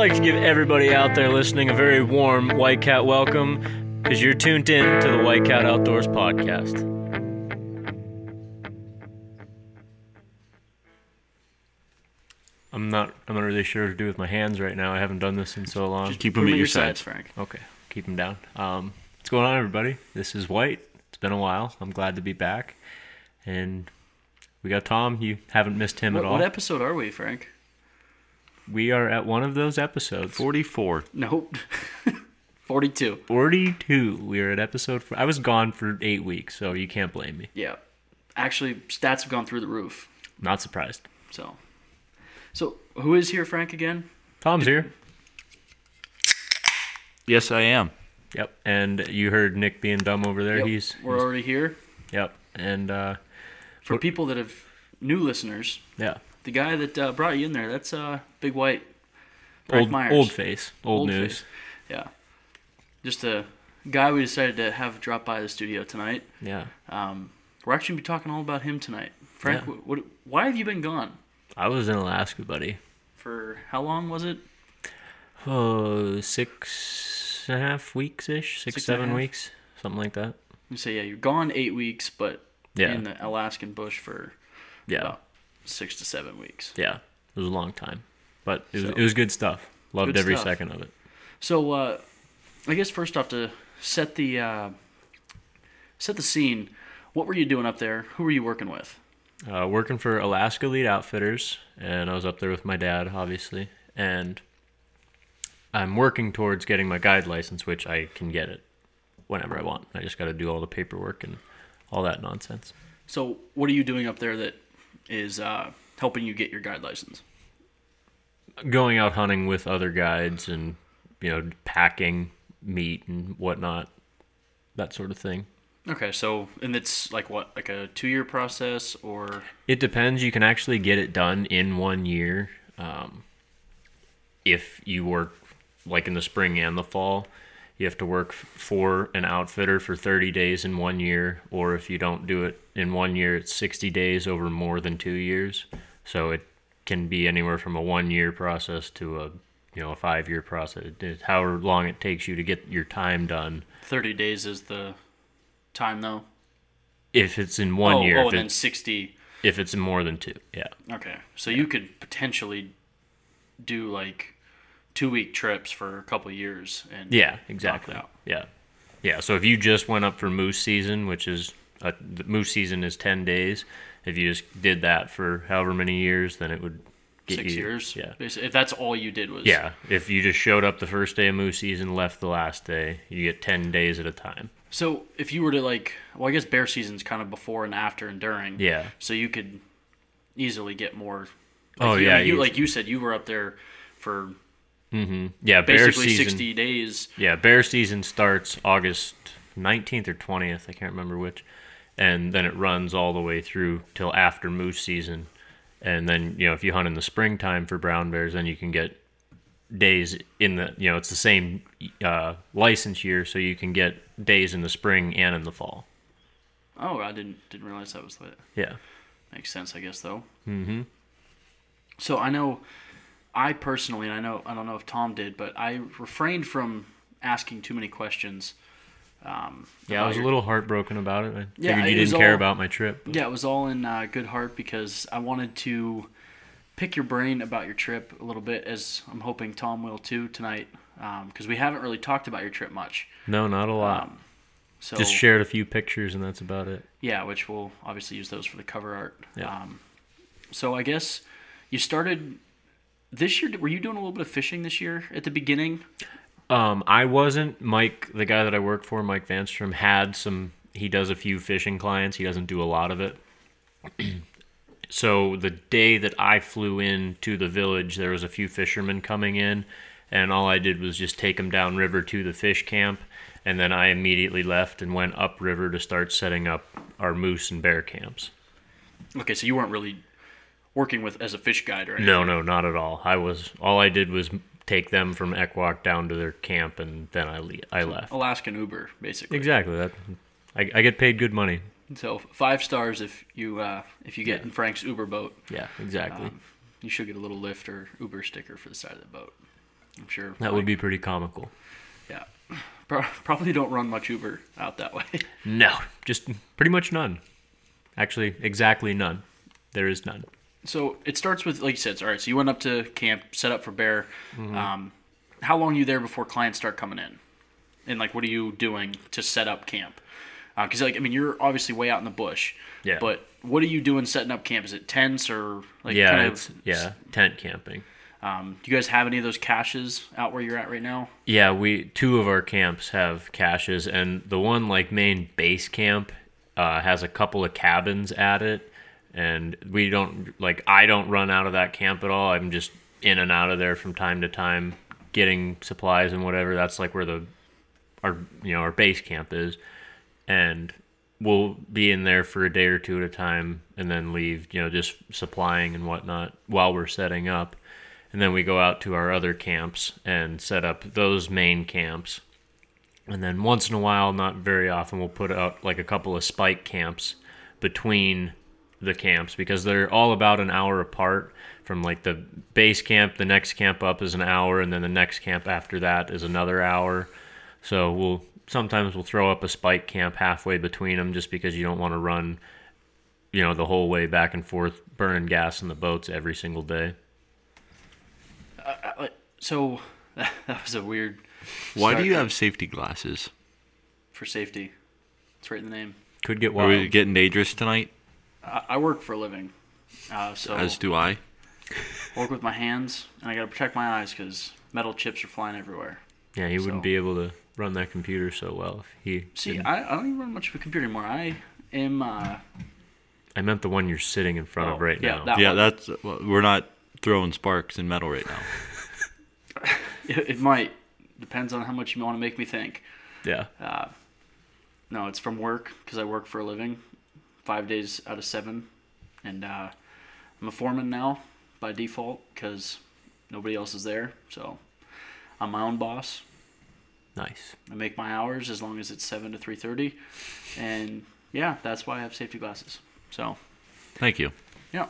like to give everybody out there listening a very warm White Cat welcome, because you're tuned in to the White Cat Outdoors podcast. I'm not really sure what to do with my hands right now. I haven't done this in so long. Just keep them at your sides, Frank. Okay, keep them down. What's going on, everybody? This is White. It's been a while. I'm glad to be back. And we got Tom. You haven't missed him at all. What episode are we, Frank? We are at one of those episodes. 44. Nope. 42. 42. We are at episode 4. I was gone for 8 weeks, so you can't blame me. Yeah. Actually, stats have gone through the roof. Not surprised. So who is here, Frank, again? Tom's here. Yes, I am. Yep, and you heard Nick being dumb over there. Yep. We're already here. Yep, and... for people that have new listeners, yeah, the guy that brought you in there, that's Big White, Frank Myers. Old face, old news. Face. Yeah, just a guy we decided to have drop by the studio tonight. Yeah. We're actually going to be talking all about him tonight. Frank, yeah. Why have you been gone? I was in Alaska, buddy. For how long was it? Oh, 6.5 weeks-ish. Six 7 weeks. Something like that. You say, yeah, you're gone 8 weeks, but yeah, in the Alaskan Bush for about 6 to 7 weeks. Yeah, it was a long time. But it was good stuff. Loved every second of it. So I guess first off, to set the scene, what were you doing up there? Who were you working with? Working for Alaska Lead Outfitters, and I was up there with my dad, obviously, and I'm working towards getting my guide license, which I can get it whenever I want. I just got to do all the paperwork and all that nonsense. So what are you doing up there that is helping you get your guide license? Going out hunting with other guides and, packing meat and whatnot, that sort of thing. Okay, so, and it's like what, like a 2-year process, or? It depends. You can actually get it done in 1 year if you work, like in the spring and the fall. You have to work for an outfitter for 30 days in 1 year, or if you don't do it in 1 year, it's 60 days over more than 2 years. So it can be anywhere from a 1-year process to a 5-year process. It's however long it takes you to get your time done. 30 days is the... time though, if it's in one year. And then 60 if it's more than 2. Yeah. Okay, so you could potentially do like 2-week trips for a couple years and exactly. Yeah. So if you just went up for moose season, which is the moose season is 10 days, if you just did that for however many years, then it would get 6 years. Yeah. If that's all you did was if you just showed up the first day of moose season, left the last day, you get 10 days at a time. So if you were to I guess bear season's kind of before and after and during. Yeah. So you could easily get more. You said you were up there for. Mm-hmm. Yeah. Basically bear season, 60 days. Yeah, bear season starts August 19th or 20th. I can't remember which, and then it runs all the way through till after moose season, and then if you hunt in the springtime for brown bears, then you can get days in the it's the same license year, so you can get days in the spring and in the fall. Oh, I didn't realize that was that. Yeah, makes sense, I guess, though. Mm-hmm. So I know, I personally, and I don't know if Tom did, but I refrained from asking too many questions. I was a little heartbroken about it. I figured you didn't care about my trip. But. Yeah, it was all in good heart, because I wanted to pick your brain about your trip a little bit, as I'm hoping Tom will too tonight, because we haven't really talked about your trip much. No, not a lot. So just shared a few pictures and that's about it. Yeah, which we'll obviously use those for the cover art. Yeah. So I guess you started this year. Were you doing a little bit of fishing this year at the beginning? I wasn't. Mike, the guy that I work for, Mike Vanstrom, he does a few fishing clients. He doesn't do a lot of it. So the day that I flew in to the village, there was a few fishermen coming in, and all I did was just take them down river to the fish camp, and then I immediately left and went up river to start setting up our moose and bear camps. Okay, so you weren't really working with as a fish guide or anything? No, not at all. All I did was take them from Ekwok down to their camp, and then I left. Alaskan Uber, basically. Exactly. I get paid good money. So 5 stars if you get in Frank's Uber boat. Yeah, exactly. You should get a little Lyft or Uber sticker for the side of the boat. I'm sure. That would be pretty comical. Yeah. Probably don't run much Uber out that way. No, just pretty much none. Actually, exactly none. There is none. So it starts with, like you said, all right, so you went up to camp, set up for bear. Mm-hmm. How long are you there before clients start coming in? And, like, what are you doing to set up camp? Because, like, I mean, you're obviously way out in the bush. Yeah. But what are you doing setting up camp? Is it tents or, like, yeah, kind of... Yeah, tent camping. Do you guys have any of those caches out where you're at right now? Yeah, two of our camps have caches, and the one, like, main base camp has a couple of cabins at it, and we don't, like, I don't run out of that camp at all. I'm just in and out of there from time to time getting supplies and whatever. That's, like, where our base camp is, and we'll be in there for a day or two at a time and then leave, just supplying and whatnot while we're setting up. And then we go out to our other camps and set up those main camps. And then once in a while, not very often, we'll put out like a couple of spike camps between the camps because they're all about an hour apart from like the base camp. The next camp up is an hour, and then the next camp after that is another hour. So sometimes we'll throw up a spike camp halfway between them just because you don't want to run, the whole way back and forth burning gas in the boats every single day. So that was a weird start. Why do you have safety glasses? For safety. It's right in the name. Could get wild. Are we getting dangerous tonight? I work for a living. So as do I. Work with my hands, and I got to protect my eyes because metal chips are flying everywhere. Yeah, he wouldn't be able to run that computer so well. I don't even run much of a computer anymore. I am... I meant the one you're sitting in front of right now. We're not throwing sparks and metal right now. It might. Depends on how much you want to make me think. Yeah. No, it's from work because I work for a living 5 days out of 7. And I'm a foreman now by default because nobody else is there. So I'm my own boss. Nice. I make my hours as long as it's 7 to 3:30. And yeah, that's why I have safety glasses. So. Thank you. Yeah.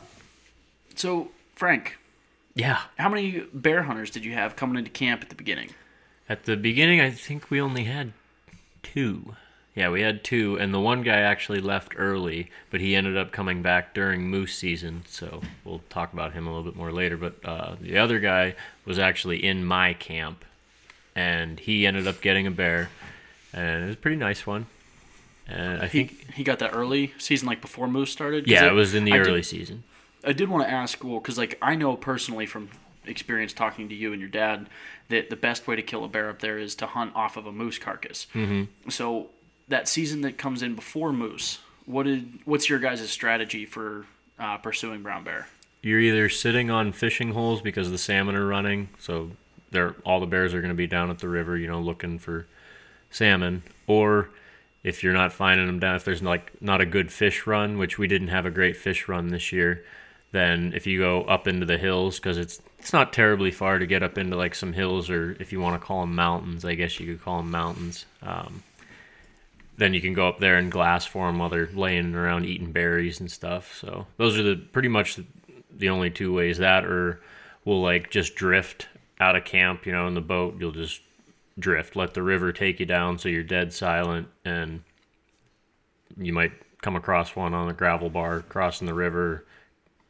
So, Frank. Yeah. How many bear hunters did you have coming into camp at the beginning? At the beginning, I think we only had 2. Yeah, we had 2, and the one guy actually left early, but he ended up coming back during moose season, so we'll talk about him a little bit more later. But the other guy was actually in my camp, and he ended up getting a bear, and it was a pretty nice one. And I think he got that early season, like before moose started? Yeah, it was in the early season. I did want to ask, well, because like I know personally from experience talking to you and your dad that the best way to kill a bear up there is to hunt off of a moose carcass. Mm-hmm. So that season that comes in before moose, what's your guys' strategy for pursuing brown bear? You're either sitting on fishing holes because the salmon are running, so all the bears are going to be down at the river, looking for salmon, or if you're not finding them down, if there's like not a good fish run, which we didn't have a great fish run this year, then if you go up into the hills, because it's not terribly far to get up into like some hills, or if you want to call them mountains, I guess you could call them mountains. Then you can go up there and glass for them while they're laying around eating berries and stuff. So those are pretty much the only 2 ways. That, or we'll like just drift out of camp, in the boat. You'll just drift, let the river take you down so you're dead silent, and you might come across one on a gravel bar crossing the river,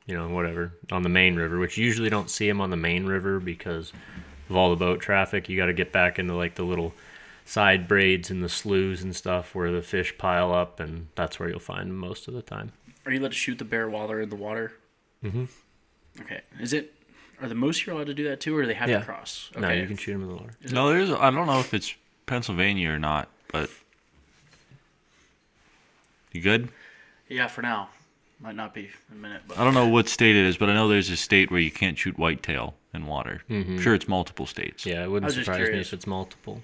whatever, on the main river, which you usually don't see them on the main river because of all the boat traffic. You got to get back into like the little side braids and the sloughs and stuff where the fish pile up, and that's where you'll find them most of the time. Are you allowed to shoot the bear while they're in the water? Mm-hmm. Okay. Are the moose here allowed to do that too, or do they have to cross? Okay. No, you can shoot them in the water. I don't know if it's Pennsylvania or not, but you good? Yeah, for now. Might not be in a minute. But I don't know what state it is, but I know there's a state where you can't shoot whitetail in water. Mm-hmm. I'm sure it's multiple states. Yeah, it wouldn't surprise me if it's multiple.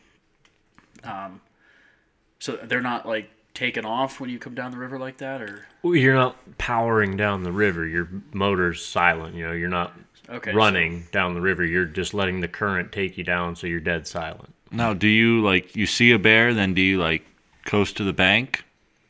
So they're not like taking off when you come down the river like that, or you're not powering down the river. Your motor's silent. You're not. Okay, running down the river, you're just letting the current take you down, so you're dead silent. Now, do you you see a bear, then do you coast to the bank,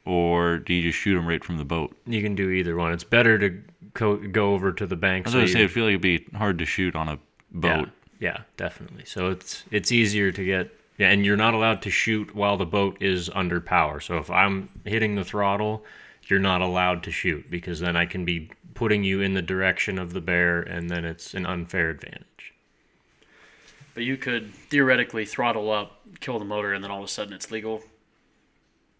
or do you just shoot them right from the boat? You can do either one. It's better to go over to the bank. I was going to say, I feel like it'd be hard to shoot on a boat. Yeah, definitely. So it's easier to get. Yeah, and you're not allowed to shoot while the boat is under power. So if I'm hitting the throttle, you're not allowed to shoot, because then I can be putting you in the direction of the bear, and then it's an unfair advantage. But you could theoretically throttle up, kill the motor, and then all of a sudden it's legal.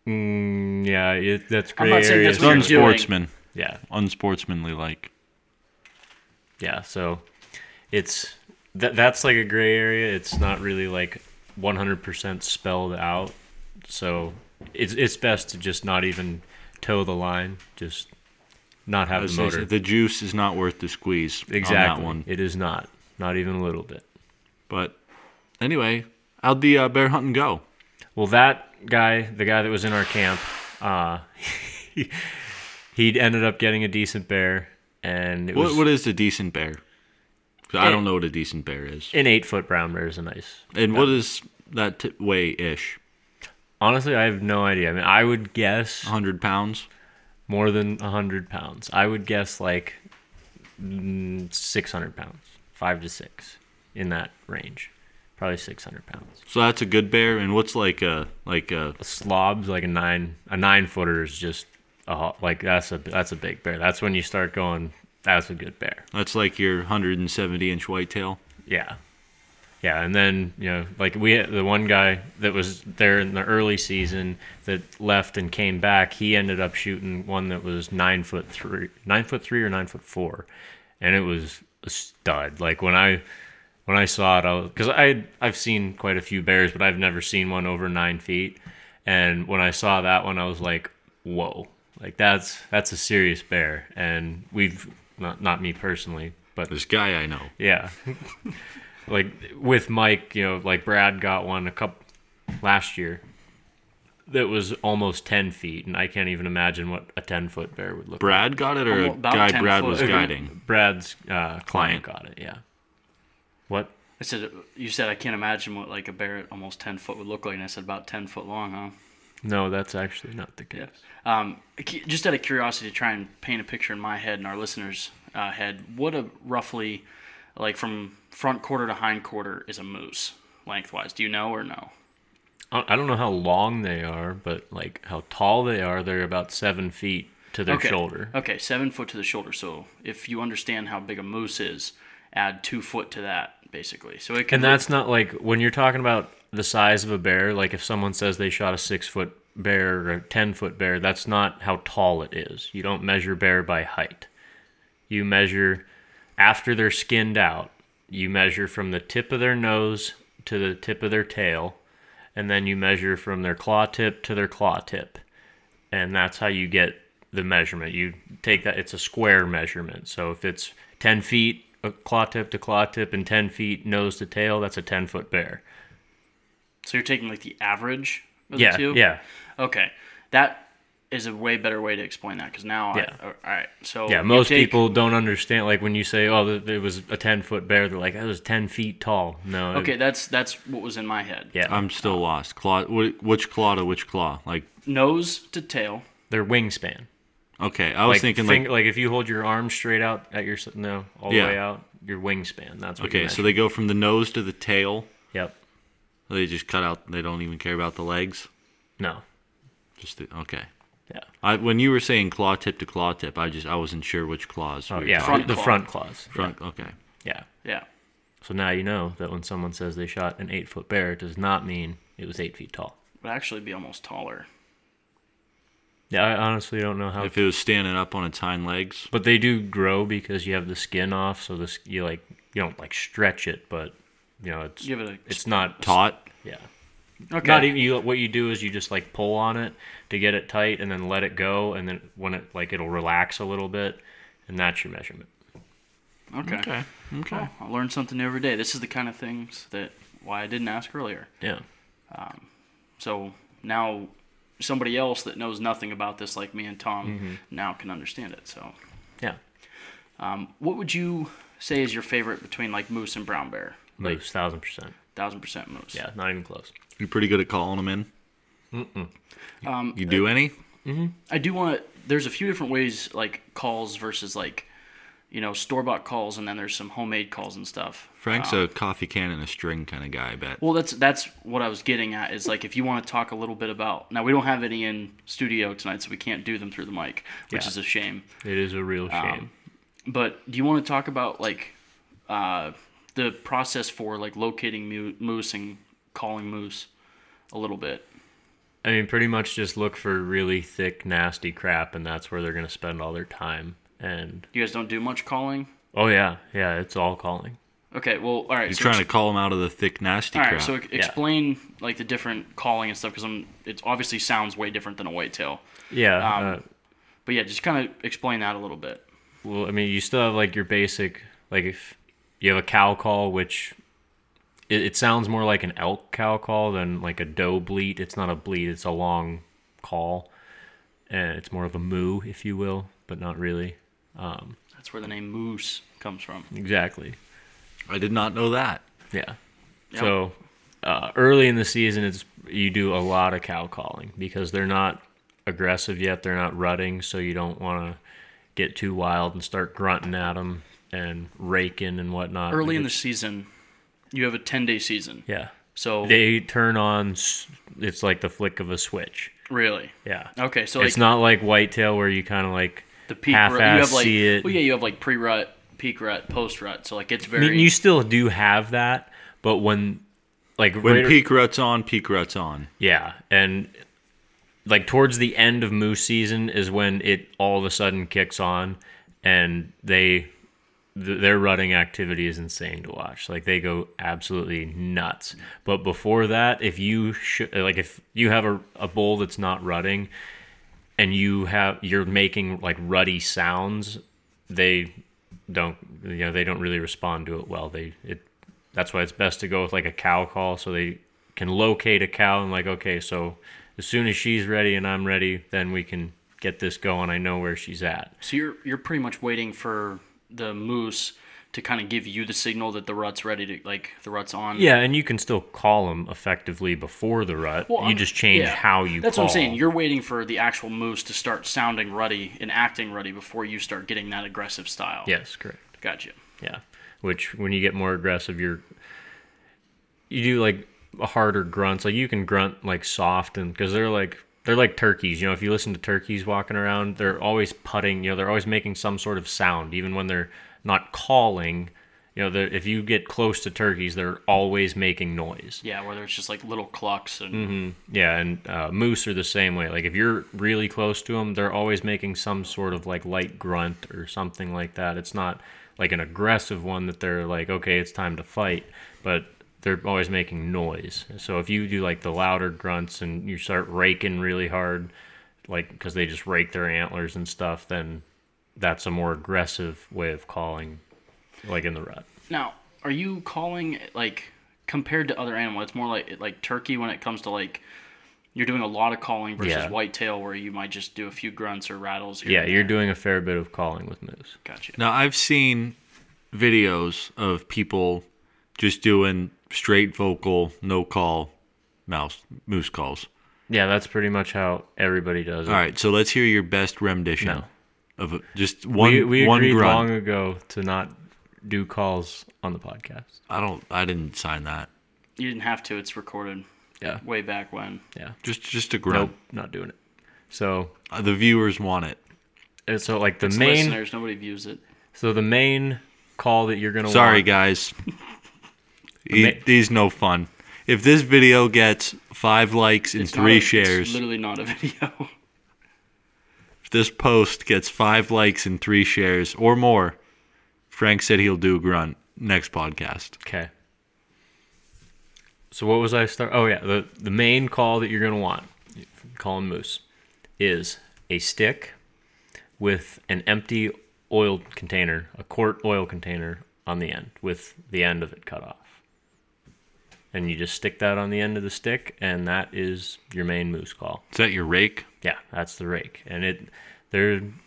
Yeah, that's gray area. It's unsportsman. Yeah, unsportsmanly like. Yeah, so it's that's like a gray area. It's not really like 100% spelled out, so it's best to just not even toe the line, just not have the motor. The juice is not worth the squeeze. Exactly. On that one. It is not even a little bit. But anyway, how'd the bear hunting go? Well, that guy, the guy that was in our camp, he ended up getting a decent bear, and what is a decent bear? I don't know what a decent bear is. An 8-foot brown bear is a nice. And what is that weigh ish? Honestly, I have no idea. I mean, I would guess 100 pounds. More than 100 pounds. I would guess like 600 pounds, 5 to 6, in that range. Probably 600 pounds. So that's a good bear. And what's like a slob's like a 9-footer is just that's a big bear. That's when you start going. That's a good bear. That's like your 170-inch whitetail. Yeah. Yeah, and then, you know, like we had the one guy that was there in the early season that left and came back, he ended up shooting one that was 9 foot 3 or 9 foot 4, and it was a stud. Like when I saw it, I've seen quite a few bears, but I've never seen one over 9 feet. And when I saw that one, I was like, whoa, like that's a serious bear. And we've not me personally, but this guy I know. Yeah. Like with Mike, you know, like Brad got one last year that was almost 10 feet, and I can't even imagine what a 10-foot bear would look like. Brad got it, or a guy Brad was guiding? Brad's client got it, yeah. What? You said I can't imagine what like a bear at almost 10 foot would look like, and I said about 10 foot long, huh? No, that's actually not the case. Yeah. Just out of curiosity to try and paint a picture in my head and our listeners' head, what a roughly... like from front quarter to hind quarter is a moose lengthwise. Do you know or no? I don't know how long they are, but like how tall they are, they're about 7 feet to their shoulder. Okay, 7 foot to the shoulder. So if you understand how big a moose is, add 2 foot to that basically. So it can. And that's not like when you're talking about the size of a bear. Like if someone says they shot a 6-foot bear or a 10-foot bear, that's not how tall it is. You don't measure bear by height. You measure. After they're skinned out, you measure from the tip of their nose to the tip of their tail, and then you measure from their claw tip to their claw tip. And that's how you get the measurement. You take that, it's a square measurement. So if it's 10 feet claw tip to claw tip and 10 feet nose to tail, that's a 10-foot bear. So you're taking like the average of the two? Yeah. Okay. That is a way better way to explain that, because now all right, so yeah, most people don't understand, like when you say, oh, there was a 10-foot bear, they're like, that was 10 feet tall. No, okay, that's what was in my head. Yeah, I'm still lost. Claw, which claw to which claw? Like nose to tail, their wingspan. Okay, I was like, thinking like if you hold your arm straight out at your the way out, your wingspan, that's what. Okay, so they go from the nose to the tail. Yep. They just cut out, they don't even care about the legs. No. Just okay. Yeah. When you were saying claw tip to claw tip, I wasn't sure which claws. Oh, yeah, front claws. Front, yeah. Okay. Yeah. Yeah. So now you know that when someone says they shot an 8-foot bear, it does not mean it was 8 feet tall. It would actually be almost taller. Yeah, I honestly don't know how. If it was standing up on its hind legs. But they do grow because you have the skin off, so you don't like stretch it, but you know it's not taut. Yeah. Okay. Not even you. What you do is you just like pull on it to get it tight, and then let it go, and then when it it'll relax a little bit, and that's your measurement. Okay. Well, I learn something every day. This is the kind of things that why I didn't ask earlier. Yeah. So now somebody else that knows nothing about this, like me and Tom, now can understand it. So. Yeah. What would you say is your favorite between like moose and brown bear? Moose, like, 1,000%. 1,000% moose. Yeah, not even close. You're pretty good at calling them in. You do any? I do want to. There's a few different ways, like calls versus like you know, store-bought calls, and then there's some homemade calls and stuff. Frank's a coffee can and a string kind of guy, I bet. Well, that's what I was getting at, is like, if you want to talk a little bit about... Now, we don't have any in studio tonight, so we can't do them through the mic, which is a shame. It is a real shame. But do you want to talk about, like, the process for, like, locating moose and calling moose a little bit? I mean, pretty much just look for really thick, nasty crap, and that's where they're going to spend all their time. And you guys don't do much calling? Oh, yeah. Yeah, it's all calling. Okay, well, all right. You're trying to call them out of the thick, nasty crap. All right, so explain, like, the different calling and stuff, because it obviously sounds way different than a whitetail. Yeah. But, yeah, just kind of explain that a little bit. Well, I mean, you still have, like, your basic, like, if you have a cow call, which... It sounds more like an elk cow call than like a doe bleat. It's not a bleat. It's a long call. And it's more of a moo, if you will, but not really. That's where the name moose comes from. Exactly. I did not know that. Yeah. Yep. So early in the season, you do a lot of cow calling because they're not aggressive yet. They're not rutting, so you don't want to get too wild and start grunting at them and raking and whatnot. Early in the season... You have a 10-day season. Yeah. So they turn on, it's like the flick of a switch. Really? Yeah. Okay, so it's like, not like whitetail where you kind of like the peak half-ass like, see it. Well, yeah, you have like pre-rut, peak rut, post-rut. So like it's very... I mean, you still do have that, but when... like when peak rut's on, peak rut's on. Yeah, and like towards the end of moose season is when it all of a sudden kicks on and they... Their rutting activity is insane to watch. Like they go absolutely nuts. But before that, if you have a bull that's not rutting, and you're making like ruddy sounds, they don't really respond to it well. That's why it's best to go with like a cow call, so they can locate a cow and like, okay, so as soon as she's ready and I'm ready, then we can get this going. I know where she's at. So you're pretty much waiting for the moose to kind of give you the signal that the rut's ready to, like, the rut's on. Yeah, and you can still call them effectively before the rut. Well, you just change how you call. That's what I'm saying. You're waiting for the actual moose to start sounding ruddy and acting ruddy before you start getting that aggressive style. Yes, correct. Gotcha. Yeah, which when you get more aggressive, you do, like, harder grunts. Like, you can grunt, like, soft, and because they're like turkeys, you know, if you listen to turkeys walking around, they're always putting, you know, they're always making some sort of sound, even when they're not calling, you know, if you get close to turkeys, they're always making noise. Yeah, whether it's just like little clucks. And... Mm-hmm. Yeah, and moose are the same way. Like if you're really close to them, they're always making some sort of like light grunt or something like that. It's not like an aggressive one that they're like, okay, it's time to fight, but they're always making noise. So if you do like the louder grunts and you start raking really hard, like because they just rake their antlers and stuff, then that's a more aggressive way of calling, like in the rut. Now, are you calling like compared to other animals? It's more like turkey when it comes to like you're doing a lot of calling versus whitetail where you might just do a few grunts or rattles here. Yeah, you're doing a fair bit of calling with moose. Gotcha. Now I've seen videos of people just doing straight vocal, no call, moose calls. Yeah, that's pretty much how everybody does it. All right, so let's hear your best rendition of just one. We agreed long ago to not do calls on the podcast. I didn't sign that. You didn't have to. It's recorded. Yeah. Way back when. Yeah. Just a grunt. Nope, not doing it. So the viewers want it. And so like the main listeners, nobody views it. So the main call that you're gonna. Sorry, guys. He's no fun. If this video gets 5 likes and 3 shares... It's literally not a video. If this post gets 5 likes and 3 shares or more, Frank said he'll do grunt next podcast. Okay. So what was I start? Oh, yeah. The main call that you're going to want, calling moose, is a stick with an empty oil container, a quart oil container on the end, with the end of it cut off. And you just stick that on the end of the stick, and that is your main moose call. Is that your rake? Yeah, that's the rake. And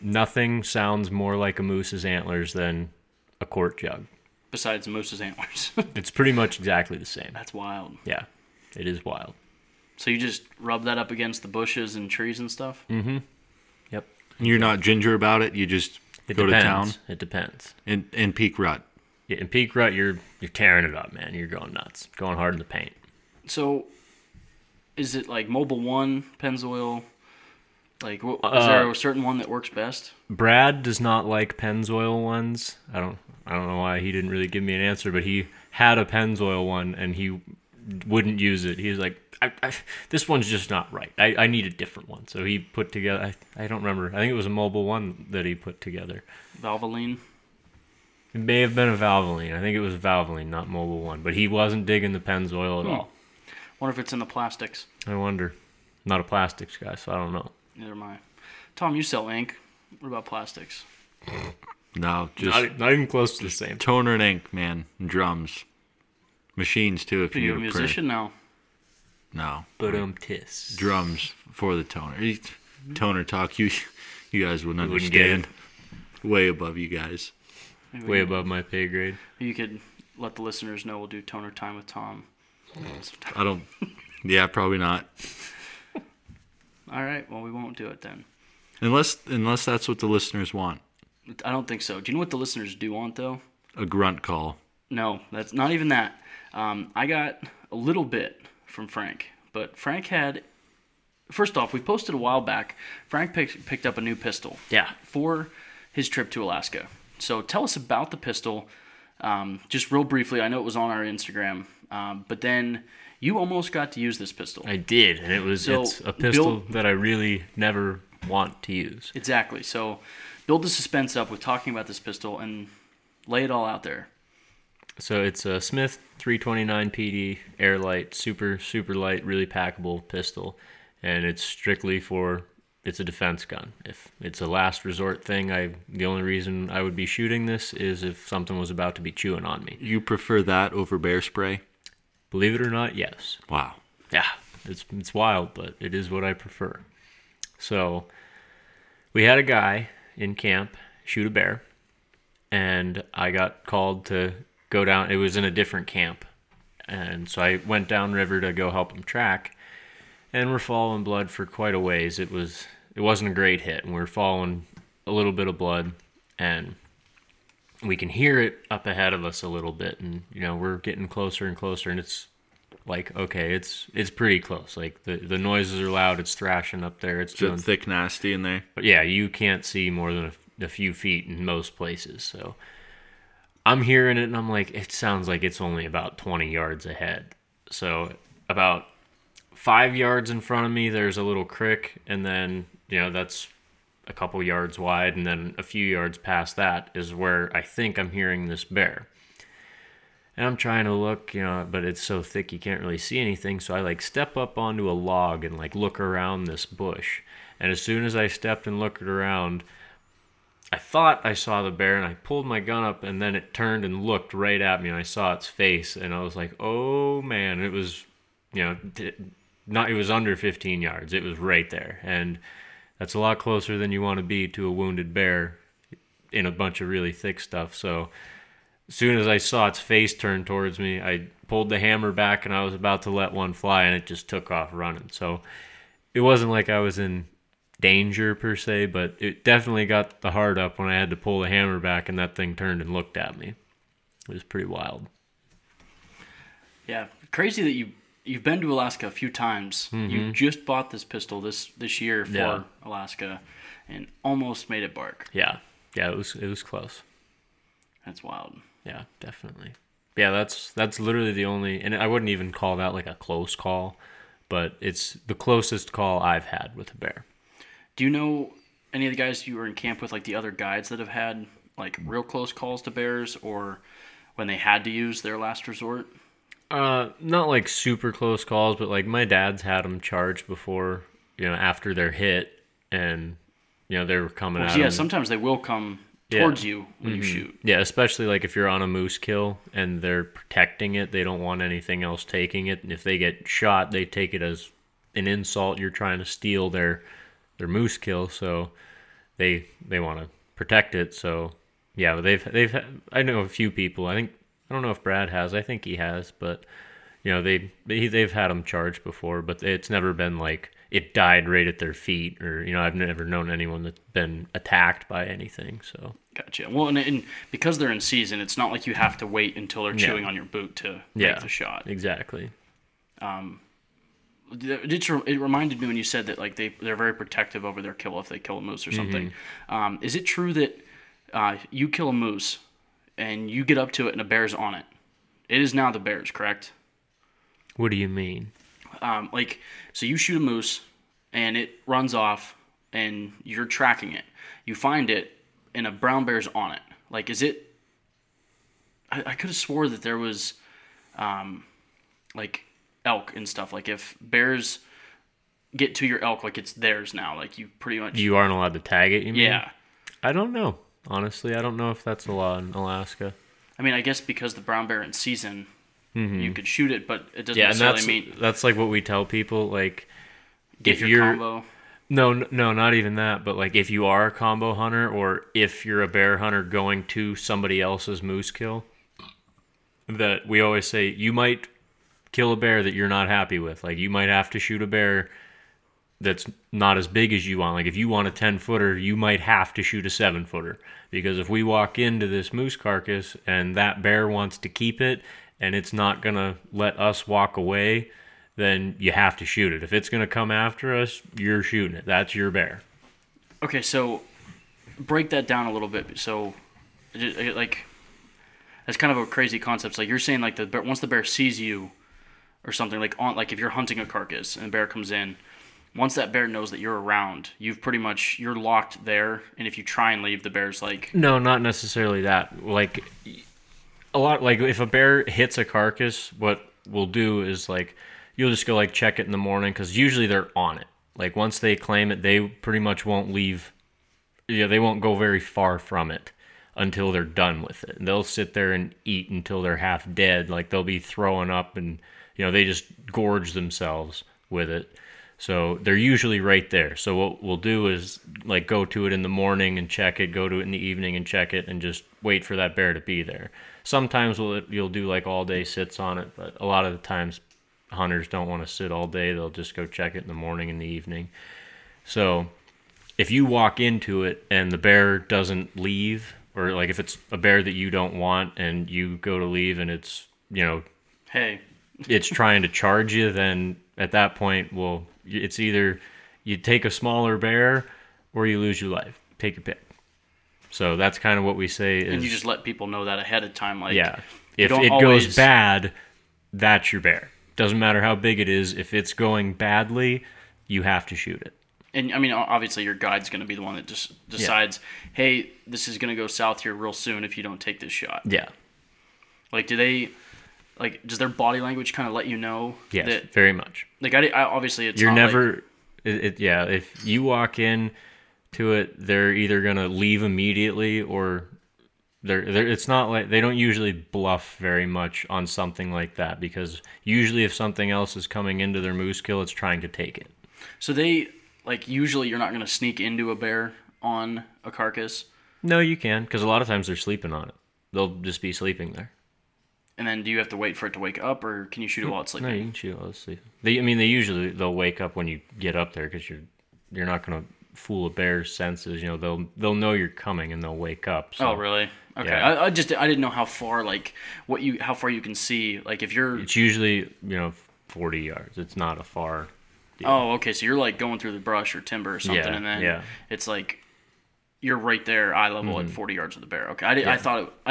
nothing sounds more like a moose's antlers than a quart jug. Besides a moose's antlers. It's pretty much exactly the same. That's wild. Yeah, it is wild. So you just rub that up against the bushes and trees and stuff? Mm-hmm. Yep. And you're not ginger about it? You just It depends. To town? It depends. In peak rut. Yeah, in peak rut, you're tearing it up, man. You're going nuts, going hard in the paint. So, is it like Mobile One, Pennzoil? Like, is there a certain one that works best? Brad does not like Pennzoil ones. I don't know why. He didn't really give me an answer, but he had a Pennzoil one and he wouldn't use it. He was like, this one's just not right. I need a different one. So he put together, I don't remember. I think it was a Mobile One that he put together. Valvoline? It may have been a Valvoline. I think it was Valvoline, not Mobile One. But he wasn't digging the Pennzoil at all. Wonder if it's in the plastics. I wonder. I'm not a plastics guy, so I don't know. Neither am I. Tom, you sell ink. What about plastics? No, just not even close to the same. Toner and ink, man. And drums. Machines, too, if you need a musician now. No. But tiss. Drums for the toner. Toner talk, you guys wouldn't understand. Way above you guys. Way above my pay grade. You could let the listeners know we'll do toner time with Tom. I don't... Yeah, probably not. All right, well, we won't do it then. Unless that's what the listeners want. I don't think so. Do you know what the listeners do want, though? A grunt call. No, that's not even that. I got a little bit from Frank, but Frank had... First off, we posted a while back, Frank picked up a new pistol. Yeah. For his trip to Alaska. So tell us about the pistol, just real briefly. I know it was on our Instagram, but then... You almost got to use this pistol. I did, and it's a pistol that I really never want to use. Exactly. So build the suspense up with talking about this pistol and lay it all out there. So it's a Smith 329 PD Air Light, super, super light, really packable pistol, and it's strictly for... It's a defense gun. If it's a last resort thing, the only reason I would be shooting this is if something was about to be chewing on me. You prefer that over bear spray? Believe it or not, yes. Wow. Yeah, it's wild, but it is what I prefer. So we had a guy in camp shoot a bear, and I got called to go down. It was in a different camp, and so I went downriver to go help him track, and we're following blood for quite a ways. It wasn't a great hit, and we were following a little bit of blood, and... We can hear it up ahead of us a little bit, and we're getting closer and closer, and it's like, okay, it's pretty close. Like the noises are loud, it's thrashing up there. It's doing thick nasty in there. But yeah, you can't see more than a few feet in most places. So I'm hearing it, and I'm like, it sounds like it's only about 20 yards ahead. So about 5 yards in front of me, there's a little crick, and then that's a couple yards wide, and then a few yards past that is where I think I'm hearing this bear. And I'm trying to look, but it's so thick you can't really see anything, so I step up onto a log and look around this bush. And as soon as I stepped and looked around, I thought I saw the bear, and I pulled my gun up, and then it turned and looked right at me, and I saw its face, and I was like, oh man. And it was, it was under 15 yards. It was right there. And that's a lot closer than you want to be to a wounded bear in a bunch of really thick stuff. So as soon as I saw its face turn towards me, I pulled the hammer back, and I was about to let one fly, and it just took off running. So it wasn't like I was in danger per se, but it definitely got the heart up when I had to pull the hammer back and that thing turned and looked at me. It was pretty wild. Yeah, crazy that You've been to Alaska a few times. Mm-hmm. You just bought this pistol this year for Alaska, and almost made it bark. Yeah, yeah, it was close. That's wild. Yeah, definitely. Yeah, that's literally the only, and I wouldn't even call that a close call, but it's the closest call I've had with a bear. Do you know any of the guys you were in camp with, the other guides that have had real close calls to bears, or when they had to use their last resort? Not super close calls, but my dad's had them charged before, after they're hit, and they were coming at him. Yeah, sometimes they will come towards you when you shoot. Yeah, especially if you're on a moose kill and they're protecting it, they don't want anything else taking it, and if they get shot, they take it as an insult. You're trying to steal their moose kill, so they want to protect it. So yeah, they've I know a few people. I don't know if Brad has. I think he has, but they've had them charged before, but it's never been it died right at their feet, or, you know, I've never known anyone that's been attacked by anything, so. Gotcha. Well, and because they're in season, it's not like you have to wait until they're chewing on your boot to make the shot. Exactly. It reminded me when you said that, like, they're very protective over their kill if they kill a moose or something. Mm-hmm. Is it true that you kill a moose and you get up to it and a bear's on it? It is now the bear's, correct? What do you mean? So you shoot a moose and it runs off and you're tracking it. You find it and a brown bear's on it. Like, is it... I could have swore that there was, elk and stuff. Like, if bears get to your elk, like, it's theirs now. Like, you pretty much... You aren't allowed to tag it, you mean? Yeah. I don't know. Honestly, I don't know if that's a law in Alaska. I mean, I guess because the brown bear in season... Mm-hmm. You could shoot it, but it doesn't necessarily mean... that's like what we tell people, like... Get if your combo. No, not even that, but like if you are a combo hunter or if you're a bear hunter going to somebody else's moose kill, that we always say you might kill a bear that you're not happy with. Like, you might have to shoot a bear that's not as big as you want. Like, if you want a 10-footer, you might have to shoot a 7-footer. Because if we walk into this moose carcass and that bear wants to keep it... and it's not going to let us walk away, then you have to shoot it. If it's going to come after us, you're shooting it. That's your bear. Okay, so break that down a little bit. So, like, that's kind of a crazy concept. So, like, you're saying, like, the bear, once the bear sees you or something, like, on, like, if you're hunting a carcass and a bear comes in, once that bear knows that you're around, you've pretty much, you're locked there. And if you try and leave, the bear's like... No, not necessarily that. Like... a lot, like, if a bear hits a carcass, what we'll do is, like, you'll just go, like, check it in the morning, because usually they're on it. Like, once they claim it, they pretty much won't leave. Yeah, they won't go very far from it until they're done with it. And they'll sit there and eat until they're half dead. Like, they'll be throwing up and, you know, they just gorge themselves with it. So they're usually right there. So what we'll do is, like, go to it in the morning and check it, go to it in the evening and check it, and just wait for that bear to be there. Sometimes you'll do like all day sits on it, but a lot of the times hunters don't want to sit all day. They'll just go check it in the morning and the evening. So if you walk into it and the bear doesn't leave, or like if it's a bear that you don't want and you go to leave and it's, you know, hey, it's trying to charge you, then at that point, well, it's either you take a smaller bear or you lose your life. Take your pick. So that's kind of what we say is... And you just let people know that ahead of time. Like, yeah. If it goes bad, that's your bear. Doesn't matter how big it is. If it's going badly, you have to shoot it. And, I mean, obviously your guide's going to be the one that just decides, hey, this is going to go south here real soon if you don't take this shot. Yeah. Like, do they... like, does their body language kind of let you know? Yes, that, very much. Like, I obviously it's you're not never... like, if you walk in... to it, they're either gonna leave immediately or they're it's not like they don't usually bluff very much on something like that, because usually if something else is coming into their moose kill, it's trying to take it. So they like usually you're not gonna sneak into a bear on a carcass. No, you can, because a lot of times they're sleeping on it. They'll just be sleeping there. And then do you have to wait for it to wake up, or can you shoot it while it's sleeping? No, you can shoot it while it's sleeping. They'll wake up when you get up there, because you're not gonna fool a bear's senses, you know. They'll know you're coming and they'll wake up. So, oh, really? Okay. Yeah. I didn't know how far, like, how far you can see. Like, if you're, it's usually, you know, 40 yards. It's not a far deal. Oh, okay. So you're like going through the brush or timber or something, and then it's like you're right there, eye level, at 40 yards of the bear. Okay. I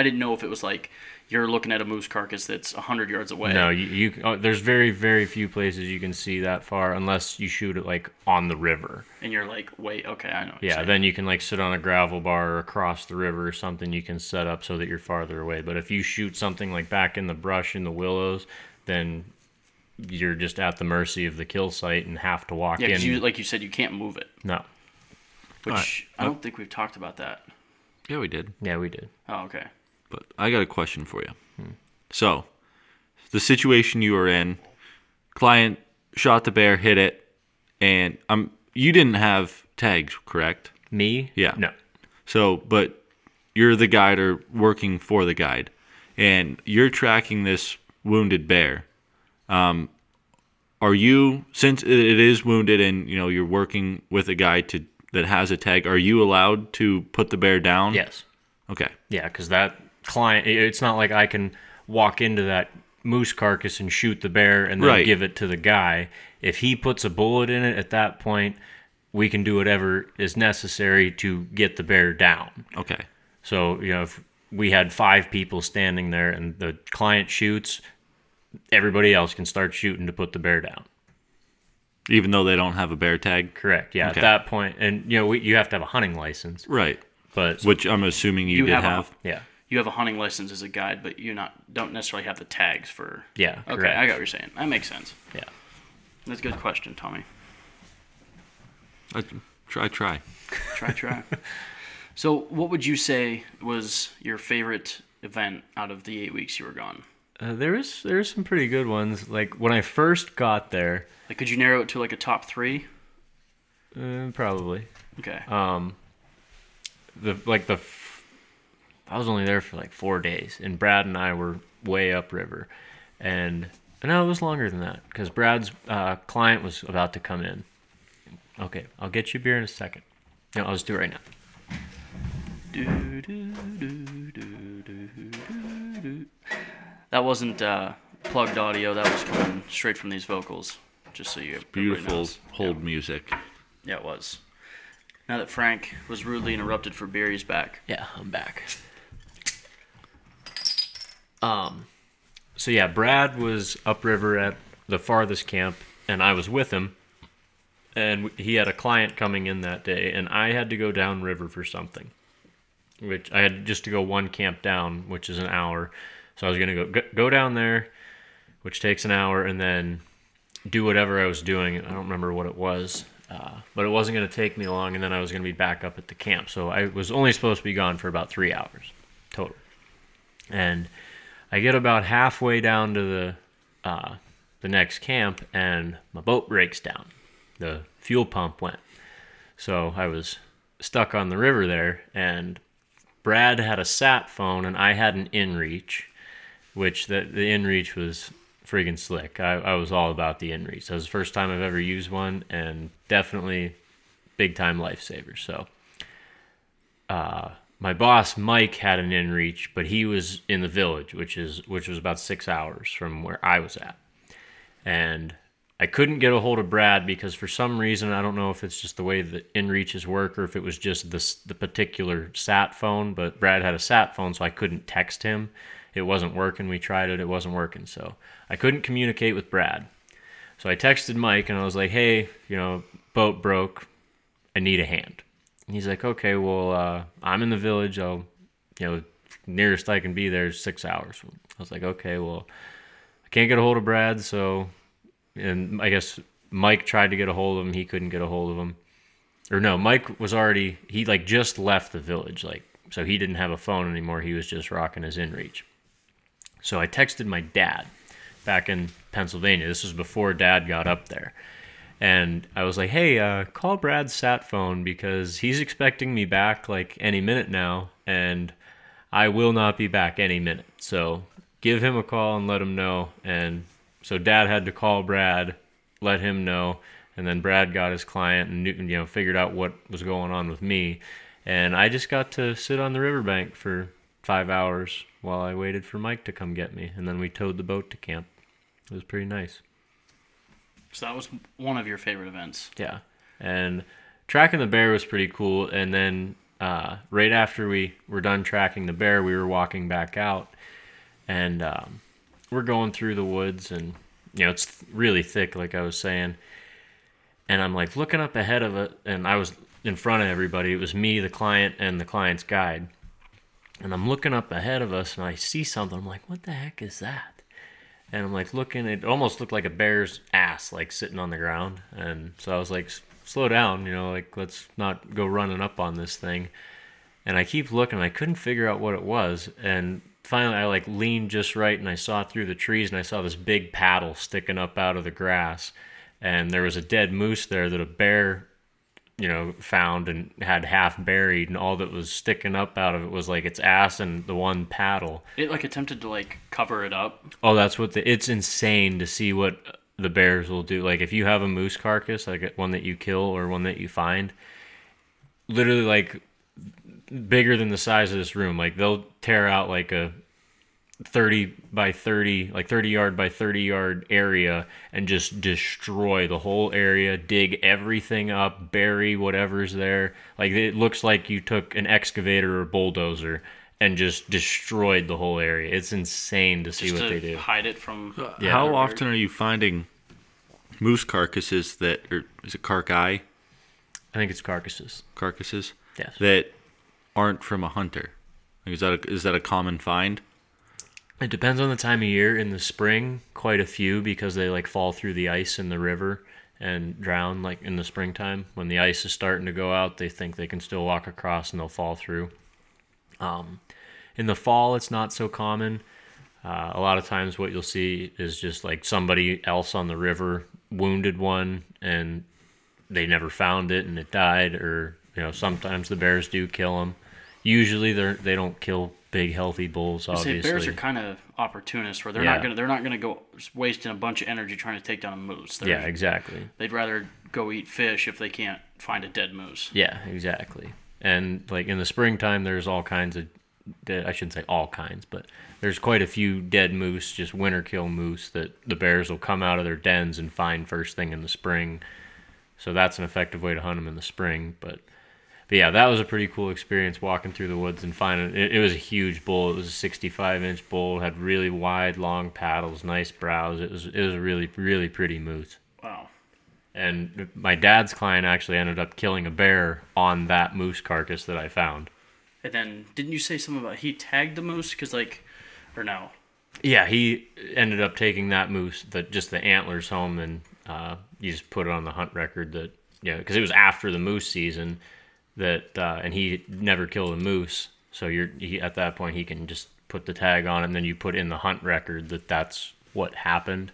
didn't know if it was like you're looking at a moose carcass that's 100 yards away. No, there's very, very few places you can see that far unless you shoot it, like, on the river. And you're like, wait, okay, I know what you're saying. Then you can, like, sit on a gravel bar or across the river or something you can set up so that you're farther away. But if you shoot something, like, back in the brush, in the willows, then you're just at the mercy of the kill site and have to walk in. Yeah, because, like you said, you can't move it. No. Which, I don't think we've talked about that. Yeah, we did. Yeah, we did. Oh, okay. But I got a question for you. So, the situation you were in, client shot the bear, hit it, and you didn't have tags, correct? Me? Yeah. No. So, but you're the guide or working for the guide, and you're tracking this wounded bear. Are you, since it is wounded and, you know, you're working with a guy to that has a tag, are you allowed to put the bear down? Yes. Okay. Yeah, because that client, it's not like I can walk into that moose carcass and shoot the bear and then give it to the guy. If he puts a bullet in it at that point, we can do whatever is necessary to get the bear down. Okay. So, you know, if we had 5 people standing there and the client shoots, everybody else can start shooting to put the bear down. Even though they don't have a bear tag? Correct, yeah. Okay. At that point, and, you know, you have to have a hunting license. Right. But which I'm assuming you did have. Yeah. You have a hunting license as a guide, but you don't necessarily have the tags for... Yeah, okay, correct. I got what you're saying. That makes sense. Yeah. That's a good question, Tommy. Try. So what would you say was your favorite event out of the 8 weeks you were gone? There is some pretty good ones. Like, when I first got there... Like, could you narrow it to, like, a top 3? Probably. Okay. I was only there for, like, 4 days, and Brad and I were way upriver. And no, it was longer than that, because Brad's client was about to come in. Okay, I'll get you a beer in a second. No, I'll just do it right now. That wasn't plugged audio. That was coming straight from these vocals, just so you... Beautiful hold music. Yeah, it was. Now that Frank was rudely interrupted for beer, he's back. Yeah, I'm back. So yeah, Brad was upriver at the farthest camp, and I was with him. And he had a client coming in that day, and I had to go downriver for something, which I had just to go one camp down, which is an hour. So I was going to go down there, which takes an hour, and then do whatever I was doing. I don't remember what it was, but it wasn't going to take me long, and then I was going to be back up at the camp. So I was only supposed to be gone for about 3 hours total. And I get about halfway down to the next camp, and my boat breaks down. The fuel pump went. So I was stuck on the river there, and Brad had a sat phone and I had an inReach, which the inReach was friggin' slick. I was all about the inReach. That was the first time I've ever used one, and definitely big time lifesaver. So my boss Mike had an inReach, but he was in the village, which was about 6 hours from where I was at. And I couldn't get a hold of Brad because for some reason, I don't know if it's just the way the inReaches work or if it was just the particular sat phone, but Brad had a sat phone, so I couldn't text him. It wasn't working. We tried it. It wasn't working. So I couldn't communicate with Brad. So I texted Mike and I was like, hey, you know, boat broke. I need a hand. And he's like, okay, well, I'm in the village. I'll, you know, nearest I can be there is 6 hours. I was like, okay, well, I can't get a hold of Brad, so... And I guess Mike tried to get a hold of him. He couldn't get a hold of him. Or no, Mike was already... He, like, just left the village. Like, so he didn't have a phone anymore. He was just rocking his inReach. So I texted my dad back in Pennsylvania. This was before Dad got up there. And I was like, hey, call Brad's sat phone because he's expecting me back, like, any minute now. And I will not be back any minute. So give him a call and let him know. And... So Dad had to call Brad, let him know, and then Brad got his client and Newton, you know, figured out what was going on with me. And I just got to sit on the riverbank for 5 hours while I waited for Mike to come get me. And then we towed the boat to camp. It was pretty nice. So that was one of your favorite events. Yeah. And tracking the bear was pretty cool. And then right after we were done tracking the bear, we were walking back out. And... we're going through the woods, and, you know, it's really thick, like I was saying. And I'm, like, looking up ahead of it, and I was in front of everybody. It was me, the client, and the client's guide. And I'm looking up ahead of us, and I see something. I'm like, what the heck is that? And I'm, like, looking. It almost looked like a bear's ass, like, sitting on the ground. And so I was like, slow down, you know, like, let's not go running up on this thing. And I keep looking. I couldn't figure out what it was, and... Finally, I like leaned just right, and I saw through the trees, and I saw this big paddle sticking up out of the grass, and there was a dead moose there that a bear, you know, found and had half buried, and all that was sticking up out of it was like its ass and the one paddle. It like attempted to like cover it up. Oh, that's what it's insane to see what the bears will do. Like if you have a moose carcass, like one that you kill or one that you find, literally like bigger than the size of this room, like they'll tear out like a 30 by 30, like 30 yard by 30 yard area and just destroy the whole area, dig everything up, bury whatever's there. Like it looks like you took an excavator or bulldozer and just destroyed the whole area. It's insane to see just what they do. Hide it from. Yeah. How often are you finding moose carcasses that, or is it carcai? I think it's carcasses. Carcasses? Yes. That aren't from a hunter. Is that a common find? It depends on the time of year. In the spring, quite a few, because they like fall through the ice in the river and drown like in the springtime. When the ice is starting to go out, they think they can still walk across and they'll fall through. In the fall, it's not so common. A lot of times what you'll see is just like somebody else on the river wounded one and they never found it and it died, or you know, sometimes the bears do kill them. Usually they don't kill big healthy bulls. Obviously, bears are kind of opportunists, where they're not gonna go wasting a bunch of energy trying to take down a moose. Exactly. They'd rather go eat fish if they can't find a dead moose. Yeah, exactly. And like in the springtime, there's all kinds of dead, I shouldn't say all kinds, but there's quite a few dead moose, just winter kill moose that the bears will come out of their dens and find first thing in the spring. So that's an effective way to hunt them in the spring, but yeah, that was a pretty cool experience walking through the woods and finding it. It was a huge bull. It was a 65-inch bull. It had really wide, long paddles, nice brows. It was a really, really pretty moose. Wow. And my dad's client actually ended up killing a bear on that moose carcass that I found. And then didn't you say something about he tagged the moose? Yeah, he ended up taking that moose, just the antlers home, and you just put it on the hunt record that, yeah, because it was after the moose season. And he never killed a moose, so at that point he can just put the tag on it, and then you put in the hunt record that's what happened.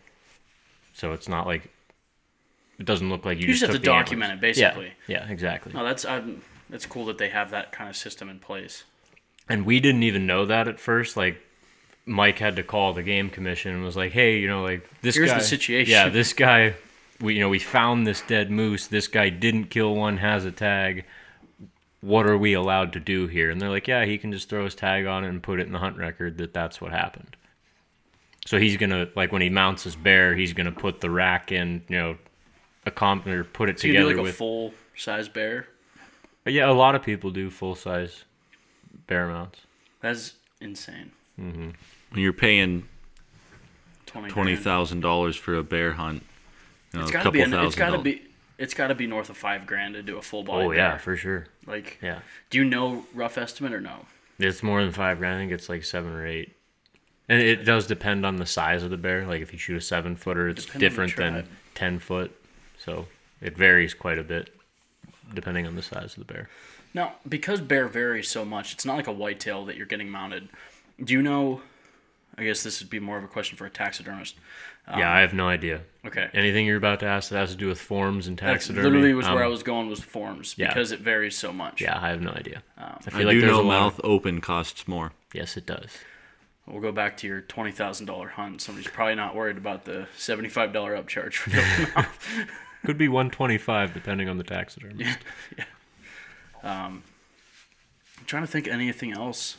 So it's not like it doesn't look like you just have to document it basically. Yeah, exactly. No, that's cool that they have that kind of system in place. And we didn't even know that at first. Like Mike had to call the game commission and was like, "Hey, you know, like this guy. Here's the situation. Yeah, this guy. We found this dead moose. This guy didn't kill one. Has a tag. What are we allowed to do here?" And they're like, yeah, he can just throw his tag on it and put it in the hunt record that's what happened. So he's going to, like when he mounts his bear, he's going to put the rack in, you know, put it together. So you do like a full-size bear? Yeah, a lot of people do full-size bear mounts. That's insane. Mm-hmm. When you're paying $20,000 for a bear hunt, you know, it's got to be north of $5,000 to do a full body. Oh yeah, bear. For sure. Like, yeah. Do you know rough estimate or no? It's more than $5,000. I think it's like 7 or 8, and it does depend on the size of the bear. Like if you shoot a 7-footer, it's different than 10-foot, so it varies quite a bit depending on the size of the bear. Now, because bear varies so much, it's not like a whitetail that you're getting mounted. Do you know? I guess this would be more of a question for a taxidermist. Yeah, I have no idea. Okay. Anything you're about to ask that has to do with forms and taxidermy? That's literally was where I was going, was forms, because it varies so much. Yeah, I have no idea. I feel like there's a mouth open costs more. Yes, it does. We'll go back to your $20,000 hunt. Somebody's probably not worried about the $75 upcharge for the mouth. Could be $125 depending on the taxidermist. Yeah. I'm trying to think of anything else.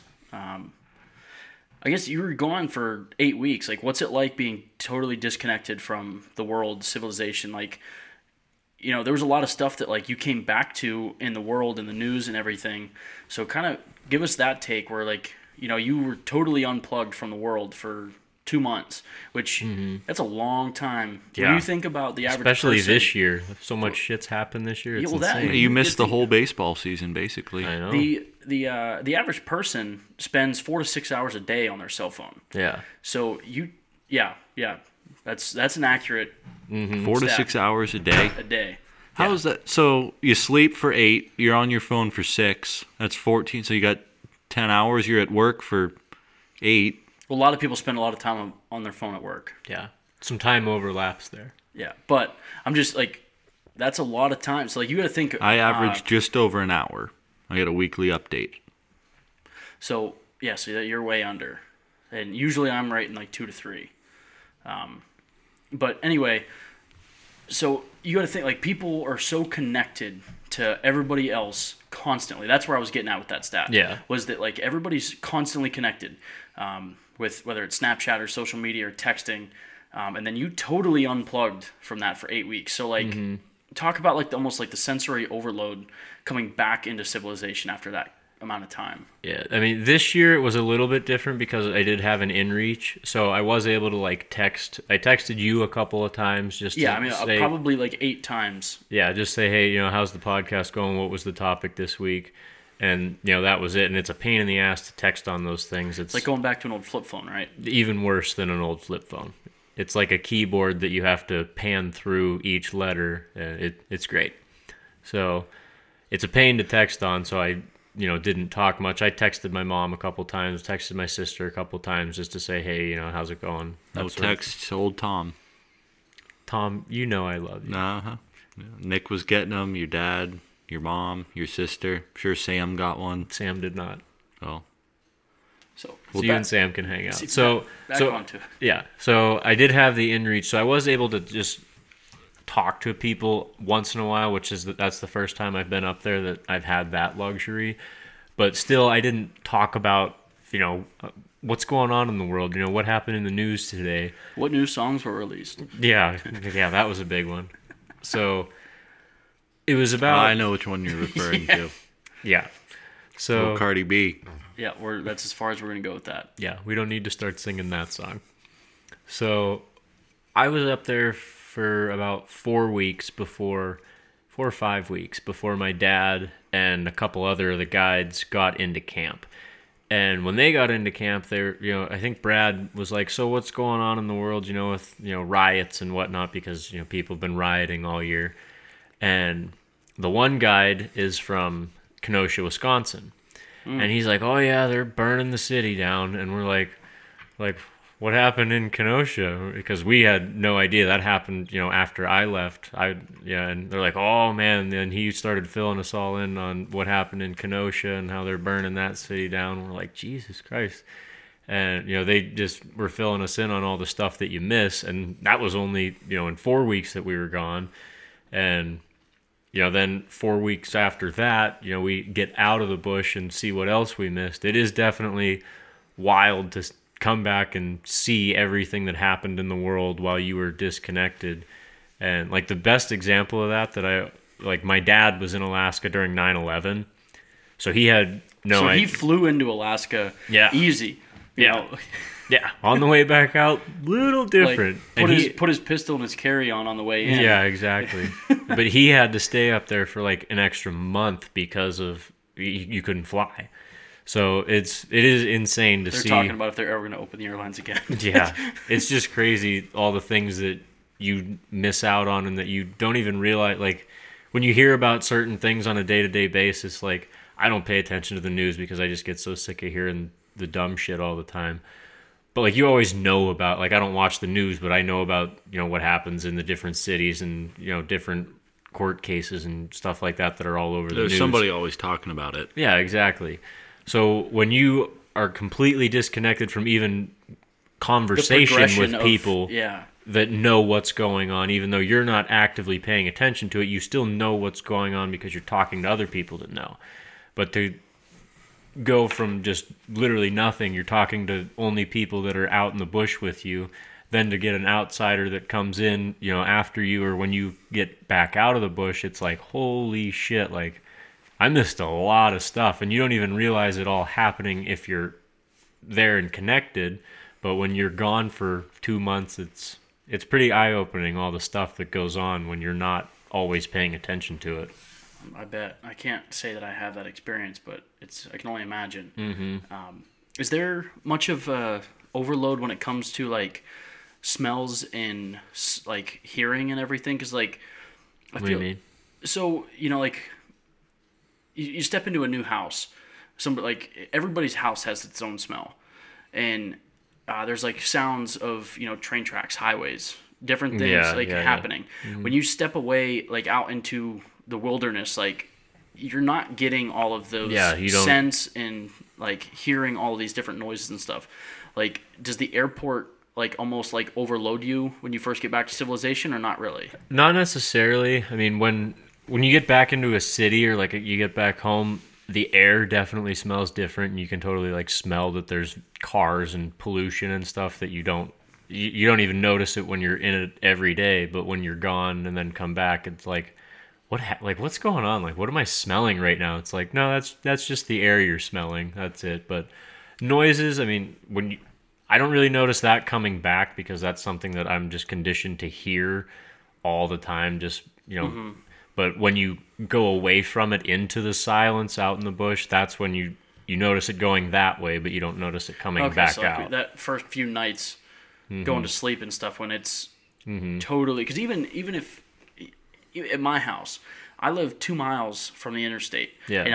I guess you were gone for 8 weeks. Like, what's it like being totally disconnected from the world, civilization? Like, you know, there was a lot of stuff that, like, you came back to in the world and the news and everything. So kind of give us that take where, like, you know, you were totally unplugged from the world for 2 months, which that's a long time. Yeah. When you think about the average person, this year. So much shit's happened this year. It's insane. You missed the whole baseball season, basically. I know. The average person spends 4 to 6 hours a day on their cell phone. Yeah. So yeah. That's an accurate. 4 to 6 hours a day. How is that? So you sleep for 8. You're on your phone for 6. That's 14. So you got 10 hours. You're at work for 8. Well, a lot of people spend a lot of time on their phone at work. Yeah. Some time overlaps there. Yeah. But I'm just like, that's a lot of time. So like, you got to think. I average just over an hour. I get a weekly update. So, yeah, so you're way under. And usually I'm right in like 2 to 3. But anyway, so you got to think, like, people are so connected to everybody else constantly. That's where I was getting at with that stat. Yeah. Was that, like, everybody's constantly connected with whether it's Snapchat or social media or texting. And then you totally unplugged from that for 8 weeks. So, like, talk about, like, almost like the sensory overload coming back into civilization after that amount of time. Yeah. I mean, this year it was a little bit different because I did have an inReach. So I was able to, like, text. I texted you a couple of times just to say, probably like 8 times. Yeah. Just say, hey, you know, how's the podcast going? What was the topic this week? And, you know, that was it. And it's a pain in the ass to text on those things. It's like going back to an old flip phone, right? Even worse than an old flip phone. It's like a keyboard that you have to pan through each letter. It's great. So it's a pain to text on. So I, you know, didn't talk much. I texted my mom a couple times, texted my sister a couple times just to say, hey, you know, how's it going? No texts, old Tom. Tom, you know I love you. Uh-huh. Nick was getting them, your dad, your mom, your sister. I'm sure Sam got one. Sam did not. Oh. So you and Sam can hang out. So I did have the inReach, so I was able to just talk to people once in a while, which is that's the first time I've been up there that I've had that luxury. But still, I didn't talk about, you know, what's going on in the world. You know, what happened in the news today? What new songs were released? Yeah, that was a big one. So it was about. I know which one you're referring to. Yeah. So Cardi B. Yeah, that's as far as we're going to go with that. Yeah, we don't need to start singing that song. So I was up there for about 4 weeks 4 or 5 weeks before my dad and a couple other of the guides got into camp. And when they got into camp, I think Brad was like, so what's going on in the world, you know, with, you know, riots and whatnot, because, you know, people have been rioting all year. And the one guide is from Kenosha, Wisconsin. And he's like, oh, yeah, they're burning the city down. And we're like, what happened in Kenosha? Because we had no idea. That happened, you know, after I left. And they're like, oh, man. Then he started filling us all in on what happened in Kenosha and how they're burning that city down. We're like, Jesus Christ. And, you know, they just were filling us in on all the stuff that you miss. And that was only, you know, in 4 weeks that we were gone. And, you know, then 4 weeks after that, you know, we get out of the bush and see what else we missed. It is definitely wild to come back and see everything that happened in the world while you were disconnected. And, like, the best example of that my dad was in Alaska during 9/11. So he had no idea. So he flew into Alaska easy. You know. Yeah, on the way back out, little different. Like, put his pistol in his carry-on the way in. Yeah, exactly. But he had to stay up there for like an extra month because of you couldn't fly. So it is insane to see. They're talking about if they're ever going to open the airlines again. Yeah, it's just crazy all the things that you miss out on and that you don't even realize. Like when you hear about certain things on a day-to-day basis, like I don't pay attention to the news because I just get so sick of hearing the dumb shit all the time. But, like, you always know about, like, I don't watch the news, but I know about, you know, what happens in the different cities and, you know, different court cases and stuff like that that are all over the news. There's somebody always talking about it. Yeah, exactly. So when you are completely disconnected from even conversation with people that know what's going on, even though you're not actively paying attention to it, you still know what's going on because you're talking to other people that know. But to go from just literally nothing, you're talking to only people that are out in the bush with you, then to get an outsider that comes in, you know, after you or when you get back out of the bush, it's like, holy shit, like, I missed a lot of stuff. And you don't even realize it all happening if you're there and connected. But when you're gone for 2 months, it's pretty eye-opening, all the stuff that goes on when you're not always paying attention to it. I bet. I can't say that I have that experience, but I can only imagine. Mm-hmm. Is there much of a overload when it comes to, like, smells and, like, hearing and everything? Because, like, I feel, what do you mean? So, you know, like, you step into a new house. Everybody's house has its own smell. And there's, like, sounds of, you know, train tracks, highways, different things, happening. Yeah. Mm-hmm. When you step away, like, out into the wilderness, like, you're not getting all of those scents and, like, hearing all of these different noises and stuff. Like, does the airport like almost like overload you when you first get back to civilization, or not really? Not necessarily. I mean, when you get back into a city or like you get back home, the air definitely smells different, and you can totally like smell that there's cars and pollution and stuff that you don't even notice it when you're in it every day. But when you're gone and then come back, it's like, what's going on? Like, what am I smelling right now? It's like, no, that's just the air you're smelling. That's it. But noises, I mean, I don't really notice that coming back, because that's something that I'm just conditioned to hear all the time. Just, you know, mm-hmm. But when you go away from it into the silence out in the bush, that's when you notice it going that way, but you don't notice it coming back out. That first few nights, mm-hmm. going to sleep and stuff, when it's mm-hmm. totally, because even if at my house, I live 2 miles from the interstate, yeah, and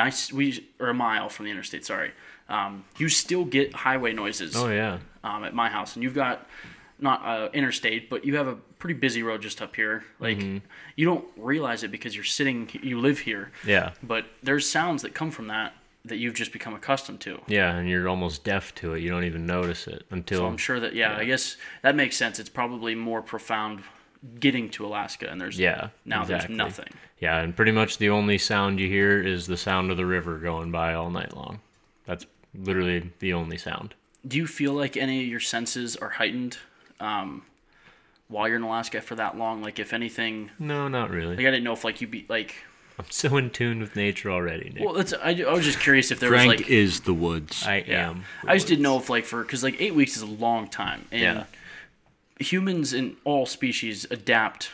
a mile from the interstate. Sorry, you still get highway noises. Oh yeah, at my house, and you've got not interstate, but you have a pretty busy road just up here. Like mm-hmm. you don't realize it because you live here. Yeah, but there's sounds that come from that you've just become accustomed to. Yeah, and you're almost deaf to it. You don't even notice it until... So I'm sure that, yeah, I guess that makes sense. It's probably more profound getting to Alaska, and there's... Yeah, now exactly. There's nothing. Yeah, and pretty much the only sound you hear is the sound of the river going by all night long. That's literally the only sound. Do you feel like any of your senses are heightened while you're in Alaska for that long? Like, if anything... No, not really. Like, I didn't know if, like, you'd be, like... I'm so in tune with nature already, Nick. Well, I was just curious if there Frank was like... Frank is the woods. I am. I just didn't know if like because like 8 weeks is a long time. And yeah. Humans in all species adapt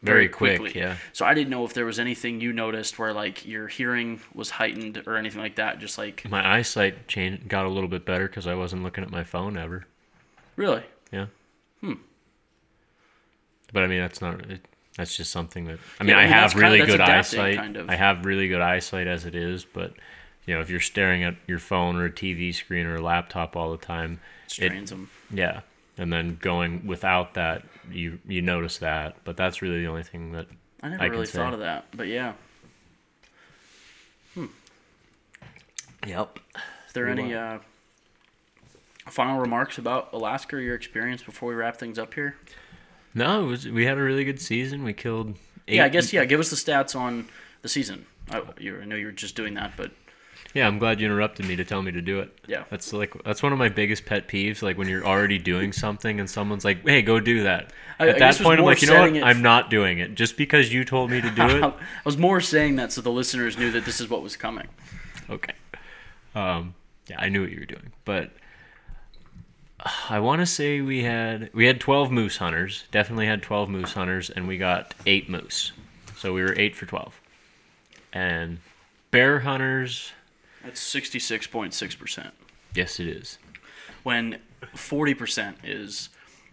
very quickly. Yeah. So I didn't know if there was anything you noticed where like your hearing was heightened or anything like that. Just like... My eyesight got a little bit better because I wasn't looking at my phone ever. Really? Yeah. But I mean, that's not really... That's just something that... I mean, I have really good eyesight. Kind of. I have really good eyesight as it is, but, you know, if you're staring at your phone or a TV screen or a laptop all the time... It strains them. Yeah. And then going without that, you notice that. But that's really the only thing that I never really thought of that, but yeah. Yep. Is there any final remarks about Alaska or your experience before we wrap things up here? No, we had a really good season. We killed 8. Yeah, I guess, yeah. Give us the stats on the season. I know you were just doing that, but... Yeah, I'm glad you interrupted me to tell me to do it. Yeah. That's one of my biggest pet peeves, like when you're already doing something and someone's like, hey, go do that. At that point, I'm like, you know what? I'm not doing it. Just because you told me to do it. I was more saying that so the listeners knew that this is what was coming. Okay. Yeah, I knew what you were doing, but... I want to say we had 12 moose hunters, definitely had 12 moose hunters, and we got 8 moose. So we were 8 for 12. And bear hunters... That's 66.6%. Yes, it is. When 40% is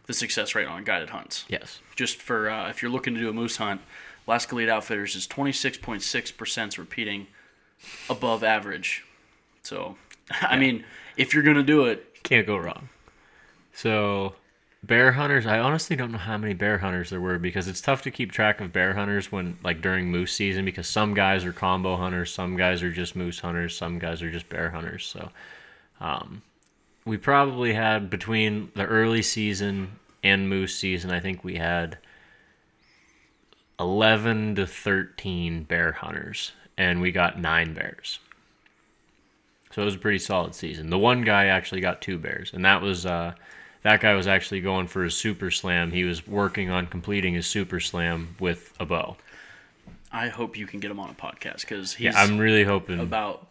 the success rate on guided hunts. Yes. Just for, if you're looking to do a moose hunt, Alaska Lead Outfitters is 26.6% repeating above average. So, yeah. I mean, if you're going to do it... Can't go wrong. So, bear hunters, I honestly don't know how many bear hunters there were, because it's tough to keep track of bear hunters when, like, during moose season, because some guys are combo hunters, some guys are just moose hunters, some guys are just bear hunters. So, we probably had, between the early season and moose season, I think we had 11 to 13 bear hunters, and we got 9 bears. So it was a pretty solid season. The one guy actually got 2 bears, and that was... That guy was actually going for his Super Slam. He was working on completing his Super Slam with a bow. I hope you can get him on a podcast, because he's... Yeah, I'm really hoping... Have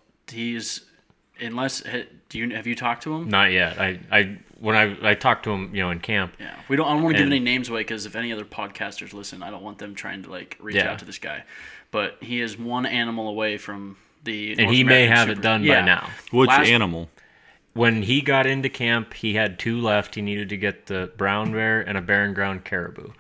you talked to him? Not yet. When I talked to him, you know, in camp. Yeah, I don't want to give any names away, because if any other podcasters listen, I don't want them trying to like reach out to this guy. But he is one animal away from the... And he may have it done by now. Which animal? When he got into camp, he had 2 left. He needed to get the brown bear and a barren ground caribou.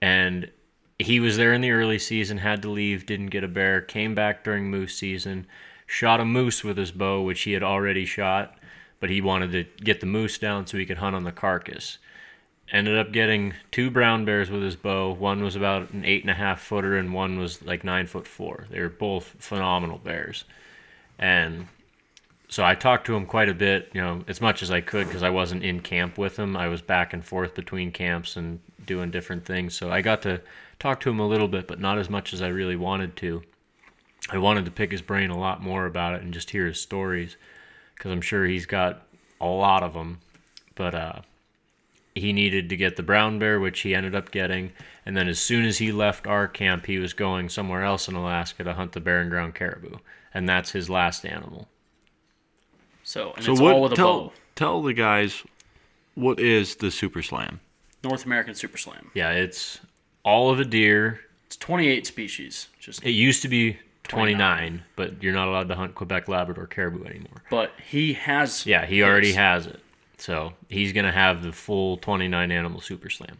And he was there in the early season, had to leave, didn't get a bear, came back during moose season, shot a moose with his bow, which he had already shot, but he wanted to get the moose down so he could hunt on the carcass. Ended up getting 2 brown bears with his bow. One was about an 8.5-footer, and one was like 9'4". They were both phenomenal bears. And... So I talked to him quite a bit, you know, as much as I could, because I wasn't in camp with him. I was back and forth between camps and doing different things. So I got to talk to him a little bit, but not as much as I really wanted to. I wanted to pick his brain a lot more about it and just hear his stories, because I'm sure he's got a lot of them. But he needed to get the brown bear, which he ended up getting. And then as soon as he left our camp, he was going somewhere else in Alaska to hunt the barren ground caribou. And that's his last animal. So it's all with a bow. Tell the guys, what is the Super Slam? North American Super Slam. Yeah, it's all of a deer. It's 28 species. It used to be 29, but you're not allowed to hunt Quebec Labrador caribou anymore. But he has... Yeah, he already has it. So he's going to have the full 29-animal Super Slam.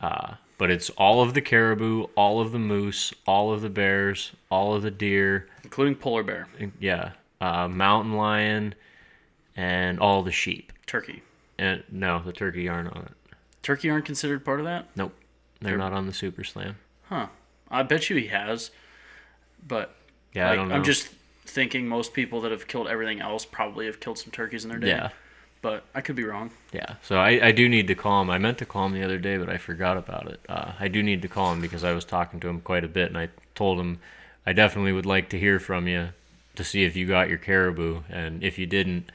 But it's all of the caribou, all of the moose, all of the bears, all of the deer. Including polar bear. Yeah. Mountain lion, and all the sheep. Turkey. And no, the turkey aren't on it. Turkey aren't considered part of that? Nope. They're not on the Super Slam. Huh. I bet you he has, but yeah, I don't know. I'm just thinking most people that have killed everything else probably have killed some turkeys in their day. Yeah. But I could be wrong. Yeah. So I do need to call him. I meant to call him the other day, but I forgot about it. I do need to call him because I was talking to him quite a bit, and I told him I definitely would like to hear from you, to see if you got your caribou, and if you didn't,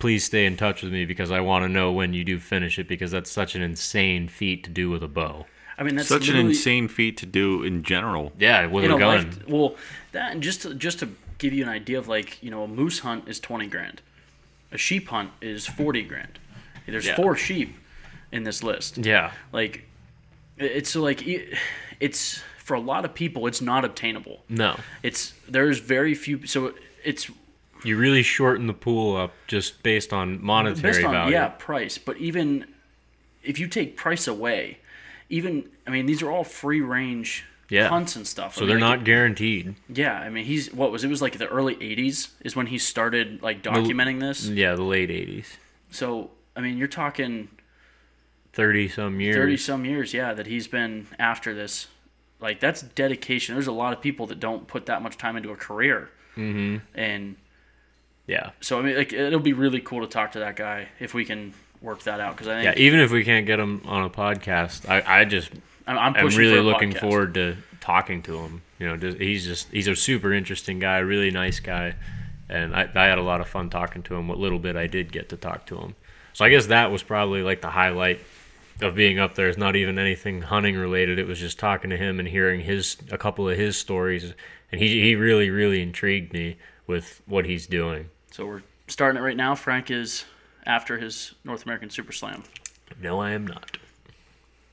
please stay in touch with me because I want to know when you do finish it, because that's such an insane feat to do with a bow. I mean, that's such an insane feat to do in general. Yeah, with a gun. Like, well, that, and just to give you an idea of, like, you know, a moose hunt is $20,000, a sheep hunt is $40,000. There's 4 sheep in this list. Yeah, like it's. For a lot of people, it's not obtainable. No. There's very few... So it's... You really shorten the pool up just based on monetary value. Yeah, price. But even if you take price away, these are all free-range hunts and stuff. So they're not guaranteed. Yeah. I mean, it was like the early 80s is when he started like documenting this? Yeah, the late 80s. So, I mean, you're talking... 30-some years. 30-some years, yeah, that he's been after this. Like, that's dedication. There's a lot of people that don't put that much time into a career. Mm-hmm. And yeah. So, I mean, like, it'll be really cool to talk to that guy if we can work that out. Because I think, yeah, even if we can't get him on a podcast, I'm really looking forward to talking to him. You know, he's a super interesting guy, really nice guy. And I had a lot of fun talking to him, what little bit I did get to talk to him. So I guess that was probably like the highlight of being up there. Is not even anything hunting related. It was just talking to him and hearing a couple of his stories, and he really, really intrigued me with what he's doing. So we're starting it right now. Frank is after his North American Super Slam. No, I am not.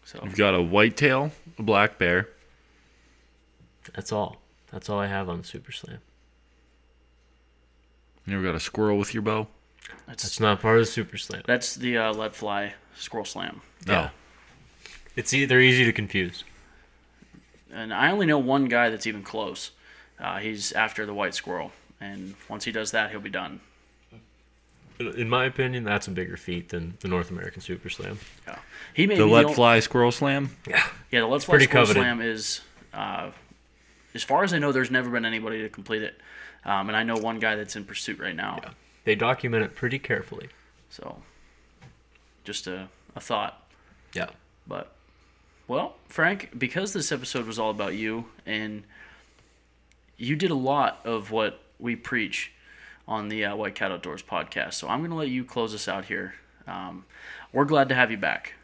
So you've got a whitetail, a black bear. That's all. That's all I have on the Super Slam. You never got a squirrel with your bow? That's not part of the Super Slam. That's the Let Fly Squirrel Slam. No. Yeah. They're easy to confuse. And I only know one guy that's even close. He's after the white squirrel. And once he does that, he'll be done. In my opinion, that's a bigger feat than the North American Super Slam. Yeah. Fly Squirrel Slam? Yeah. Yeah, the Let Fly Squirrel coveted. Slam is, as far as I know, there's never been anybody to complete it. And I know one guy that's in pursuit right now. Yeah. They document it pretty carefully. So, just a thought. Yeah. But, well, Frank, because this episode was all about you, and you did a lot of what we preach on the White Cat Outdoors podcast, so I'm going to let you close us out here. We're glad to have you back.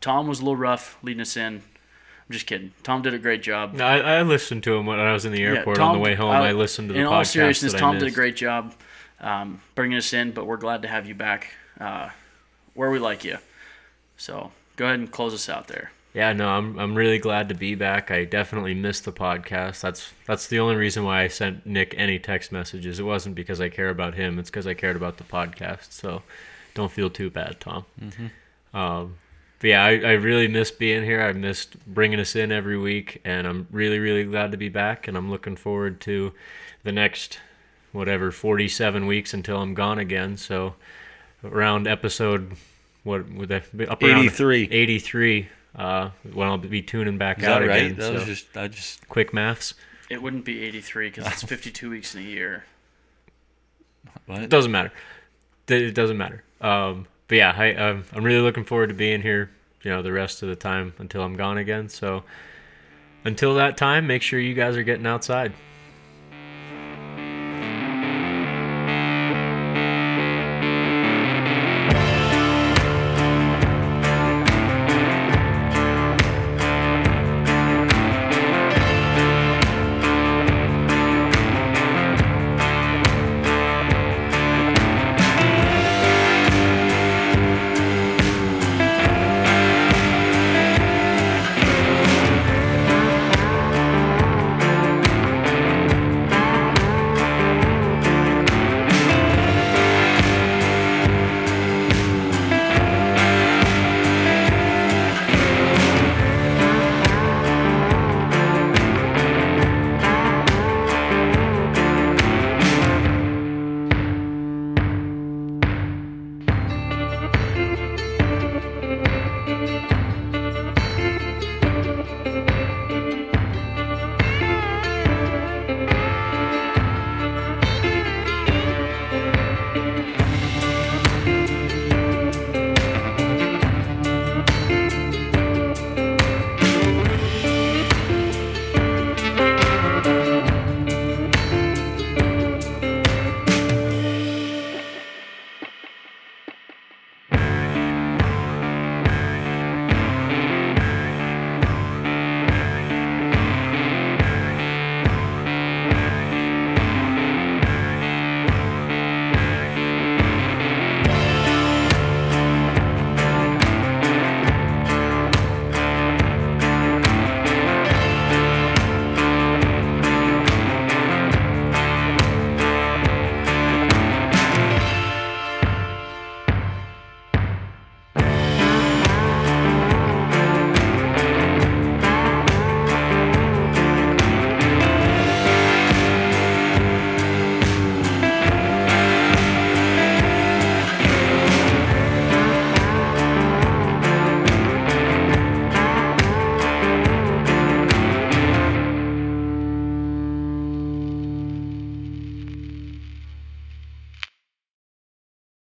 Tom was a little rough leading us in. I'm just kidding. Tom did a great job. No, I listened to him when I was in the airport on the way home. I listened to the podcast. In all seriousness, Tom did a great job. Bringing us in, but we're glad to have you back where we like you. So go ahead and close us out there. Yeah, no, I'm really glad to be back. I definitely missed the podcast. That's the only reason why I sent Nick any text messages. It wasn't because I care about him. It's because I cared about the podcast. So don't feel too bad, Tom. Mm-hmm. But yeah, I really miss being here. I missed bringing us in every week, and I'm really, really glad to be back, and I'm looking forward to the next 47 weeks until I'm gone again. So around episode, what would that be? Up around 83, when I'll be tuning back out right? again. That so was just, I just quick maths. It wouldn't be 83 because it's 52 weeks in a year. What? Doesn't matter. It doesn't matter. But yeah, I'm really looking forward to being here, you know, the rest of the time until I'm gone again. So until that time, make sure you guys are getting outside.